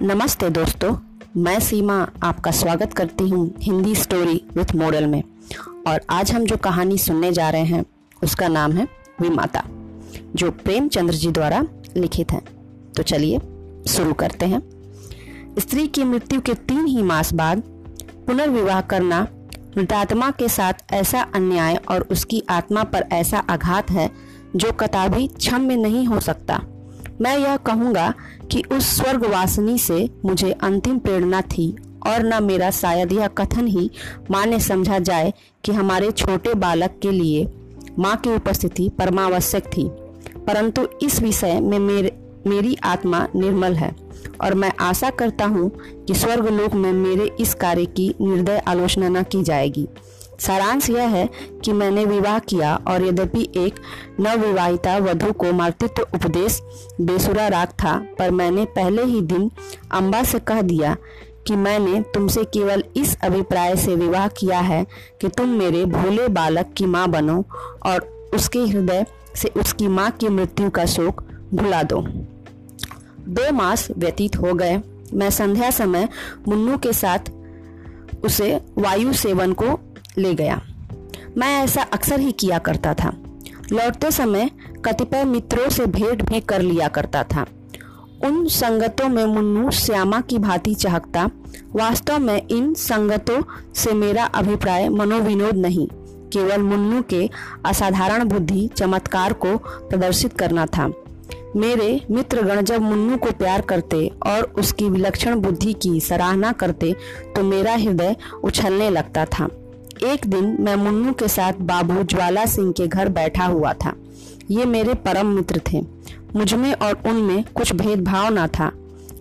नमस्ते दोस्तों, मैं सीमा आपका स्वागत करती हूँ हिंदी स्टोरी विथ मॉडल में। और आज हम जो कहानी सुनने जा रहे हैं उसका नाम है विमाता, जो प्रेमचंद जी द्वारा लिखित है। तो चलिए शुरू करते हैं। स्त्री की मृत्यु के 3 ही मास बाद पुनर्विवाह करना मृतात्मा के साथ ऐसा अन्याय और उसकी आत्मा पर ऐसा आघात है जो कदापि क्षम्य में नहीं हो सकता। मैं यह कहूँगा कि उस स्वर्गवासिनी से मुझे अंतिम प्रेरणा थी और न मेरा शायद यह कथन ही माने समझा जाए कि हमारे छोटे बालक के लिए माँ की उपस्थिति परमावश्यक थी, परंतु इस विषय में मेरी आत्मा निर्मल है और मैं आशा करता हूँ कि स्वर्गलोक में मेरे इस कार्य की निर्दय आलोचना न की जाएगी। सारांश यह है कि मैंने विवाह किया और यद्यपि एक नवविवाहिता वधु को मातृत्व उपदेश बेसुरा राग था, पर मैंने पहले ही दिन अम्बा से कह दिया कि मैंने तुमसे केवल इस अभिप्राय से विवाह किया है कि तुम मेरे भोले बालक की माँ बनो और उसके हृदय से उसकी माँ की मृत्यु का शोक भुला दो। 2 मास व्यतीत हो गए। मैं संध्या समय मुन्नू के साथ उसे वायु सेवन को ले गया। मैं ऐसा अक्सर ही किया करता था। लौटते समय कतिपय मित्रों से भेंट भी कर लिया करता था। उन संगतों में मुन्नू श्यामा की भांति चहकता। वास्तव में इन संगतों से मेरा अभिप्राय मनोविनोद नहीं, केवल मुन्नू के असाधारण बुद्धि चमत्कार को प्रदर्शित करना था। मेरे मित्रगण जब मुन्नू को प्यार करते और उसकी विलक्षण बुद्धि की सराहना करते तो मेरा हृदय उछलने लगता था। एक दिन मैं मुन्नू के साथ बाबू ज्वाला सिंह के घर बैठा हुआ था। ये मेरे परम मित्र थे। मुझमें और उनमें कुछ भेदभाव न था।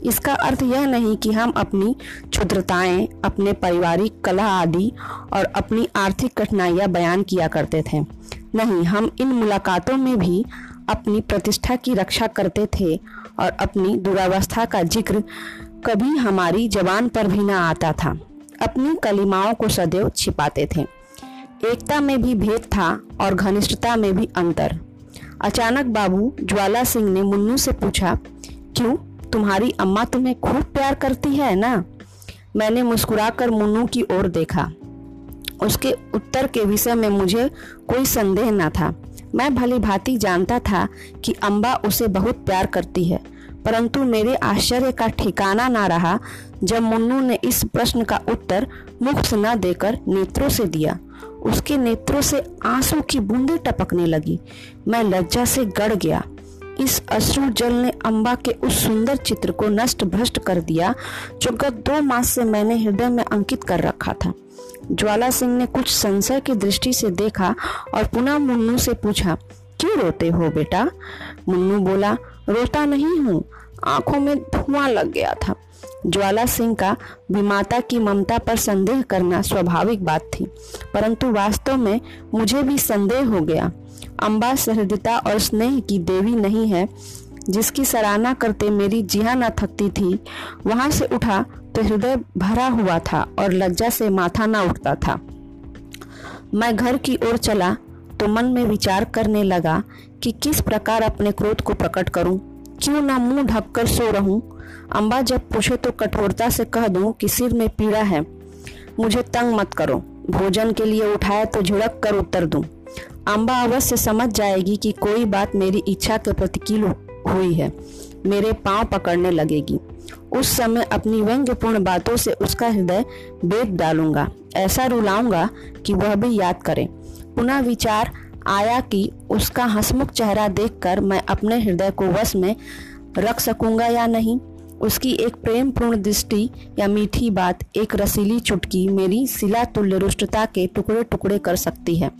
इसका अर्थ यह नहीं कि हम अपनी क्षुद्रताएं, अपने पारिवारिक कलह आदि और अपनी आर्थिक कठिनाइयां बयान किया करते थे। नहीं, हम इन मुलाकातों में भी अपनी प्रतिष्ठा की रक्षा करते थे और अपनी दुरावस्था का जिक्र कभी हमारी जबान पर भी न आता था। अपनी कलिमाओं को सदैव छिपाते थे। एकता में भी भेद था और घनिष्ठता में भी अंतर। अचानक बाबू ज्वाला सिंह ने मुन्नू से पूछा, क्यों तुम्हारी अम्मा तुम्हें खूब प्यार करती है ना? मैंने मुस्कुराकर मुन्नू की ओर देखा। उसके उत्तर के विषय में मुझे कोई संदेह न था। मैं भली भांति जानता था कि अम्बा उसे बहुत प्यार करती है, परंतु मेरे आश्चर्य का ठिकाना ना रहा जब मुन्नू ने इस प्रश्न का उत्तर मुख से न देकर नेत्रों से दिया। उसके नेत्रों से आंसू की बूंदें टपकने लगी। मैं लज्जा से गड़ गया। इस अश्रु जल ने अम्बा के उस सुंदर चित्र को नष्ट भ्रष्ट कर दिया जो गत 2 मास से मैंने हृदय में अंकित कर रखा था। ज्वाला सिंह ने कुछ संशय की दृष्टि से देखा और पुनः मुन्नू से पूछा, क्यों रोते हो बेटा? मुन्नू बोला, रोता नहीं हूँ, आंखों में धुआं लग गया था। ज्वाला सिंह का विमाता की ममता पर संदेह करना स्वाभाविक बात थी, परंतु वास्तव में मुझे भी संदेह हो गया। अम्बा सहृदयता और स्नेह की देवी नहीं है, जिसकी सराहना करते मेरी जिहा न थकती थी। वहां से उठा तो हृदय भरा हुआ था और लज्जा से माथा न उठता था। मैं घर की ओर चला तो मन में विचार करने लगा कि किस प्रकार अपने क्रोध को प्रकट करूं। क्यों ना मुंह ढककर सो रहूं? अम्बा जब पूछे तो कठोरता से कह दूं कि सिर में पीड़ा है, मुझे तंग मत करो। भोजन के लिए उठाया तो झुड़क कर उत्तर दूं। अम्बा अवश्य समझ जाएगी कि कोई बात मेरी इच्छा के प्रतिकूल हुई है, मेरे पांव पकड़ने लगेगी। उस समय अपनी व्यंग्यपूर्ण बातों से उसका हृदय बेद डालूंगा, ऐसा रुलाऊंगा कि वह भी याद करे। पुनः विचार आया कि उसका हंसमुख चेहरा देखकर मैं अपने हृदय को वश में रख सकूंगा या नहीं। उसकी एक प्रेमपूर्ण दृष्टि या मीठी बात, एक रसीली चुटकी मेरी शिलातुल्य रुष्टता के टुकड़े टुकड़े कर सकती है,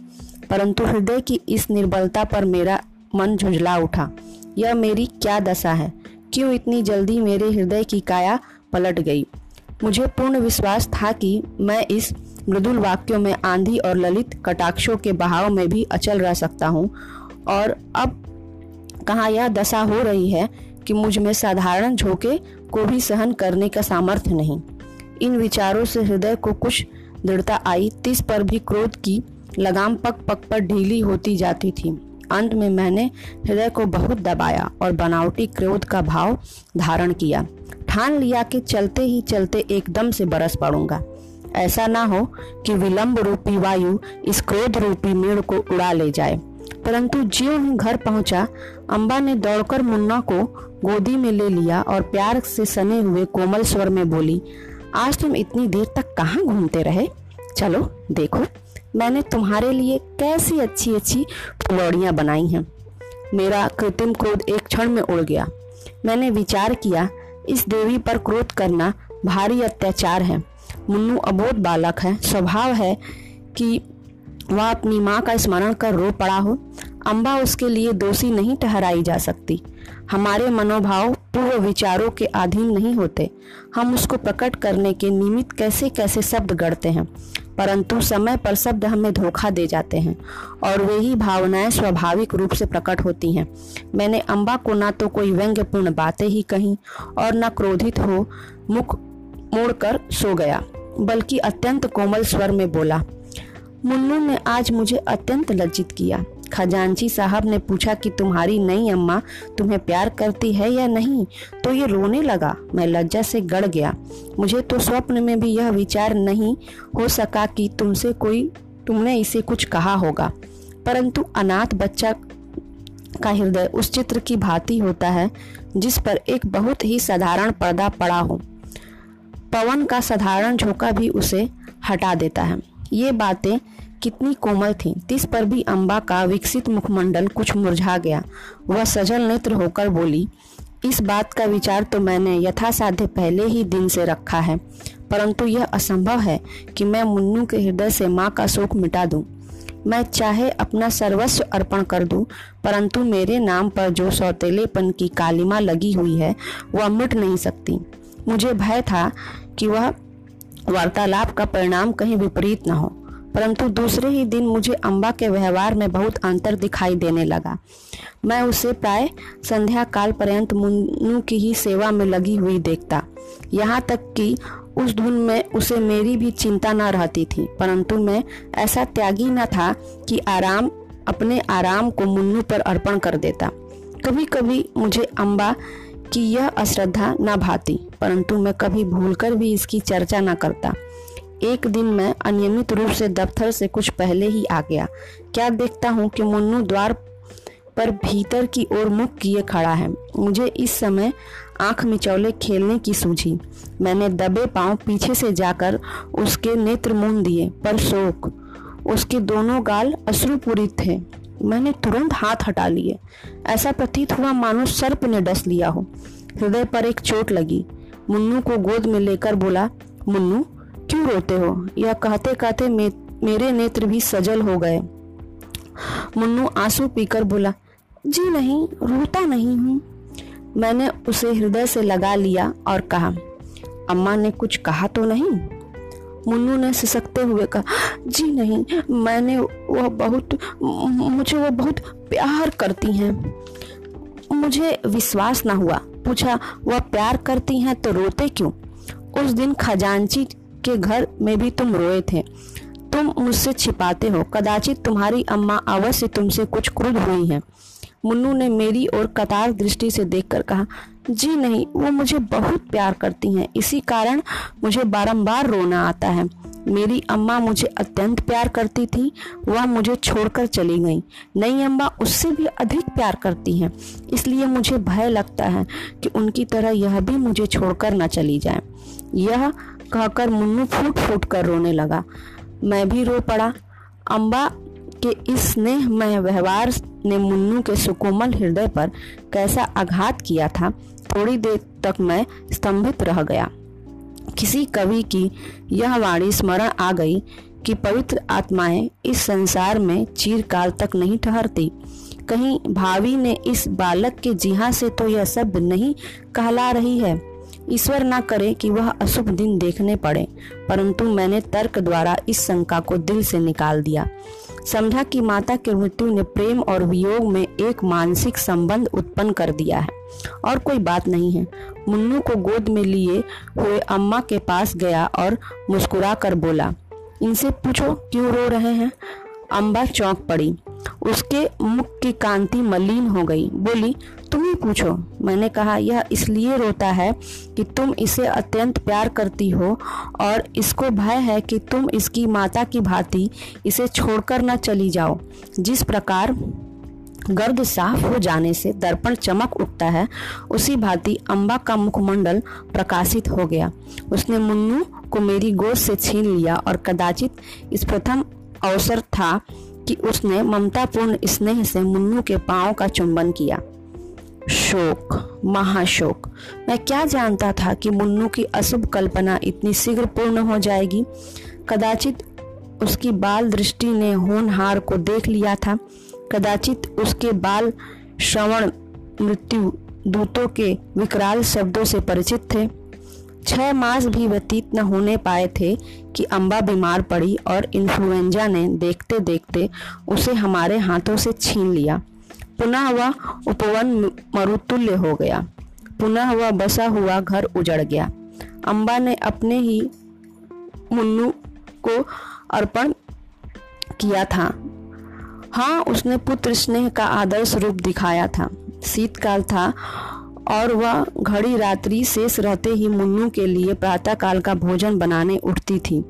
परंतु हृदय की इस निर्बलता पर मेरा मन झुंझला उठा। यह मेरी क्या दशा है? क्यों इतनी जल्दी मेरे हृदय की काया पलट गई? मुझे पूर्ण विश्वास था कि मैं इस मृदुल वाक्यों में आंधी और ललित कटाक्षों के बहाव में भी अचल रह सकता हूँ, और अब कहाँ यह दशा हो रही है कि मुझ में साधारण झोंके को भी सहन करने का सामर्थ्य नहीं। इन विचारों से हृदय को कुछ दृढ़ता आई, तिस पर भी क्रोध की लगाम पक पक पर ढीली होती जाती थी। अंत में मैंने हृदय को बहुत दबाया और बनावटी क्रोध का भाव धारण किया। ठान लिया कि चलते ही चलते एकदम से बरस पड़ूंगा, ऐसा ना हो कि विलंब रूपी वायु इस क्रोध रूपी मेड़ को उड़ा ले जाए। परंतु ज्यों ही घर पहुंचा, अम्बा ने दौड़कर मुन्ना को गोदी में ले लिया और प्यार से सने हुए कोमल स्वर में बोली, आज तुम इतनी देर तक कहाँ घूमते रहे? चलो देखो, मैंने तुम्हारे लिए कैसी अच्छी अच्छी फुलौड़ियाँ बनाई हैं। मेरा कृत्रिम क्रोध एक क्षण में उड़ गया। मैंने विचार किया, इस देवी पर क्रोध करना भारी अत्याचार है। मुन्नू अबोध बालक है, स्वभाव है कि वह अपनी माँ का स्मरण कर रो पड़ा हो। अम्बा उसके लिए दोषी नहीं ठहराई जा सकती। हमारे मनोभाव पूर्व विचारों के अधीन नहीं होते। हम उसको प्रकट करने के निमित्त कैसे कैसे शब्द गढ़ते हैं, परंतु समय पर शब्द हमें धोखा दे जाते हैं और वही भावनाएं स्वाभाविक रूप से प्रकट होती हैं। मैंने अम्बा को ना तो कोई व्यंग्यपूर्ण बातें ही कहीं और ना क्रोधित हो मुख मोड़कर सो गया, बल्कि अत्यंत कोमल स्वर में बोला, मुन्नू ने आज मुझे अत्यंत लज्जित किया। खजांची साहब ने पूछा कि तुम्हारी नई अम्मा तुम्हें प्यार करती है या नहीं, तो ये रोने लगा। मैं लज्जा से गड़ गया। मुझे तो स्वप्न में भी यह विचार नहीं हो सका कि तुमने इसे कुछ कहा होगा। परंतु अनाथ बच्चा का हृदय उस चित्र की भांति होता है जिस पर एक बहुत ही साधारण पर्दा पड़ा हो। पवन का साधारण झोंका भी उसे हटा देता है। ये बातें कितनी कोमल थी, तिस पर भी अम्बा का विकसित मुखमंडल कुछ मुरझा गया। वह सजल नेत्र होकर बोली, इस बात का विचार तो मैंने यथासाध्य पहले ही दिन से रखा है, परंतु यह असंभव है कि मैं मुन्नू के हृदय से माँ का शोक मिटा दूं। मैं चाहे अपना सर्वस्व अर्पण कर दूं, परंतु मेरे नाम पर जो सौतेलेपन की कालिमा लगी हुई है वह मिट नहीं सकती। मुझे भय था कि वह वार्तालाप का परिणाम कहीं विपरीत न हो, परंतु दूसरे ही दिन मुझे अम्बा के व्यवहार में बहुत अंतर दिखाई देने लगा। मैं उसे प्राय संध्या काल पर्यंत मुन्नू की ही सेवा में लगी हुई देखता। यहाँ तक कि उस धुन में उसे मेरी भी चिंता न रहती थी, परंतु मैं ऐसा त्यागी न था कि अपने आराम को मुन्नू पर अर्पण कर देता। कभी कभी मुझे अम्बा कि यह अश्रद्धा न भाती, परंतु मैं कभी भूलकर भी इसकी चर्चा न करता। एक दिन मैं अनियमित रूप से दफ्तर से कुछ पहले ही आ गया। क्या देखता हूँ कि मुन्नू द्वार पर भीतर की ओर मुख किए खड़ा है। मुझे इस समय आंख मिचौले खेलने की सूझी। मैंने दबे पांव पीछे से जाकर उसके नेत्र मूंद दिए, पर शोक उसके दोनों गाल अश्रुपूरित थे। मैंने तुरंत हाथ हटा लिए। ऐसा प्रतीत हुआ मानो सर्प ने डस लिया हो। हृदय पर एक चोट लगी। मुन्नू को गोद में लेकर बोला, मुन्नू क्यों रोते हो? यह कहते कहते मेरे नेत्र भी सजल हो गए। मुन्नू आंसू पीकर बोला, जी नहीं, रोता नहीं हूँ। मैंने उसे हृदय से लगा लिया और कहा, अम्मा ने कुछ कहा तो नहीं? मुन्नू ने सिसकते हुए कहा, जी नहीं, मैंने मुझे वो बहुत प्यार करती हैं। मुझे विश्वास ना हुआ। पूछा, वह प्यार करती हैं तो रोते क्यों? उस दिन खजांची के घर में भी तुम रोए थे। तुम मुझसे छिपाते हो, कदाचित तुम्हारी अम्मा अवश्य तुमसे कुछ क्रुद्ध हुई है। मुन्नू ने मेरी ओर कतार दृष्टि से देखकर कहा, जी नहीं, वो मुझे बहुत प्यार करती हैं, इसी कारण मुझे बारंबार रोना आता है। मेरी अम्मा मुझे अत्यंत प्यार करती थी, वह मुझे छोड़कर चली गई। नई अम्मा उससे भी अधिक प्यार करती हैं, इसलिए मुझे भय लगता है कि उनकी तरह यह भी मुझे छोड़कर न चली जाए। यह कहकर मुन्नू फूट फूट कर रोने लगा। मैं भी रो पड़ा। अम्बा के इस स्नेहमय व्यवहार ने मुन्नू के सुकोमल हृदय पर कैसा आघात किया था, थोड़ी देर तक मैं स्तंभित रह गया। किसी कवि की यह वाणी स्मरण आ गई कि पवित्र आत्माएं इस संसार में चिरकाल तक नहीं ठहरती। कहीं भावी ने इस बालक के जिहा से तो यह सब नहीं कहला रही है। ईश्वर ना करे कि वह अशुभ दिन देखने पड़े, परंतु मैंने तर्क द्वारा इस शंका को दिल से निकाल दिया। समझा कि माता के मृत्यु ने प्रेम और वियोग में एक मानसिक संबंध उत्पन्न कर दिया है और कोई बात नहीं है। मुन्नू को गोद में लिए हुए अम्मा के पास गया और मुस्कुरा कर बोला, इनसे पूछो क्यों रो रहे हैं। अम्बा चौंक पड़ी। उसके मुख की कांति मलिन हो गई। बोली, तुम ही पूछो। मैंने कहा, यह इसलिए रोता है कि तुम इसे अत्यंत प्यार करती हो और इसको भय है कि तुम इसकी माता की भांति इसे छोड़कर न चली जाओ। जिस प्रकार गर्द साफ हो जाने से दर्पण चमक उठता है, उसी भांति अम्बा का मुखमंडल प्रकाशित हो गया। उसने मुन्नू को मेरी गोद से छीन लिया और कदाचित इस प्रथम अवसर था कि उसने ममतापूर्ण स्नेह से मुन्नू के पांव का चुंबन किया। शोक, महाशोक। मैं क्या जानता था कि मुन्नू की अशुभ कल्पना इतनी शीघ्र पूर्ण हो जाएगी। कदाचित उसकी बाल दृष्टि ने होनहार को देख लिया था, कदाचित उसके बाल श्रवण मृत्यु दूतों के विकराल शब्दों से परिचित थे। 6 मास भी व्यतीत न होने पाए थे कि अम्बा बीमार पड़ी और इंफ्लुएंजा ने देखते देखते उसे हमारे हाथों से छीन लिया। पुनः वह उपवन मरुतुल्य हो गया, पुनः वह बसा हुआ घर उजड़ गया। अम्बा ने अपने ही मुन्नू को अर्पण किया था। हाँ, उसने पुत्र स्नेह का आदर्श रूप दिखाया था। शीतकाल था और वह घड़ी रात्रि शेष रहते ही मुन्नू के लिए प्रातःकाल का भोजन बनाने उठती थी।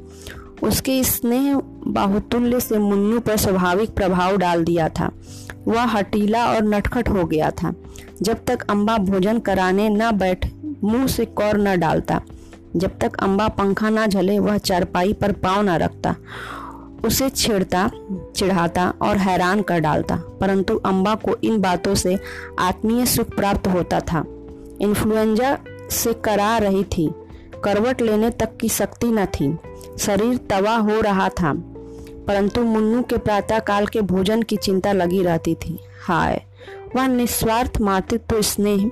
उसके स्नेह बाहुतुल्य से मुन्नू पर स्वाभाविक प्रभाव डाल दिया था। वह हटीला और नटखट हो गया था। जब तक अम्बा भोजन कराने न बैठ मुंह से कौर न डालता, जब तक अम्बा पंखा न झले, वह चारपाई पर पाँव न रखता। उसे छेड़ता, चिढ़ाता और हैरान कर डालता, परंतु अम्बा को इन बातों से आत्मीय सुख प्राप्त होता था। इन्फ्लुएंजा से करा रही थी, करवट लेने तक की शक्ति न थी, शरीर तवा हो रहा था, परंतु मुन्नू के प्रातःकाल के भोजन की चिंता लगी रहती थी। हाय, वह निस्वार्थ मातृत्व स्नेह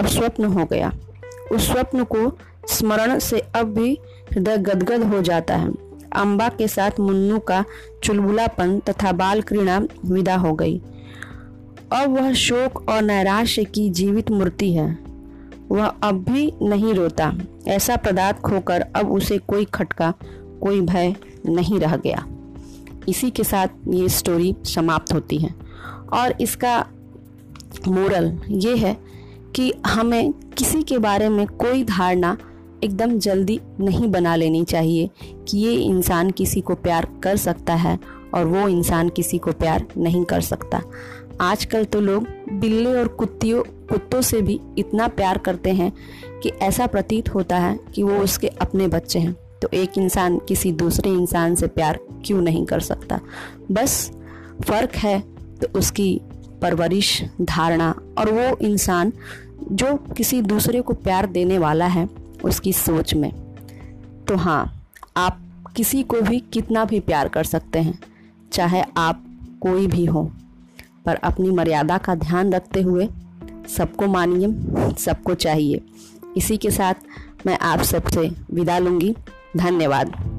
अब स्वप्न हो गया। उस स्वप्न को स्मरण से अब भी हृदय गदगद हो जाता है। अम्बा के साथ मुन्नू का चुलबुलापन तथा बाल क्रीड़ा विदा हो गई। अब वह शोक और नैराश्य की जीवित मूर्ति है। वह अब भी नहीं रोता। ऐसा पदार्थ खोकर अब उसे कोई खटका, कोई भय नहीं रह गया। इसी के साथ ये स्टोरी समाप्त होती है और इसका मोरल ये है कि हमें किसी के बारे में कोई धारणा एकदम जल्दी नहीं बना लेनी चाहिए कि ये इंसान किसी को प्यार कर सकता है और वो इंसान किसी को प्यार नहीं कर सकता। आजकल तो लोग बिल्ले और कुत्तों से भी इतना प्यार करते हैं कि ऐसा प्रतीत होता है कि वो उसके अपने बच्चे हैं। तो एक इंसान किसी दूसरे इंसान से प्यार क्यों नहीं कर सकता? बस फर्क है तो उसकी परवरिश, धारणा और वो इंसान जो किसी दूसरे को प्यार देने वाला है उसकी सोच में। तो हाँ, आप किसी को भी कितना भी प्यार कर सकते हैं, चाहे आप कोई भी हो, पर अपनी मर्यादा का ध्यान रखते हुए सबको मानिए, सबको चाहिए। इसी के साथ मैं आप सबसे विदा लूँगी। धन्यवाद।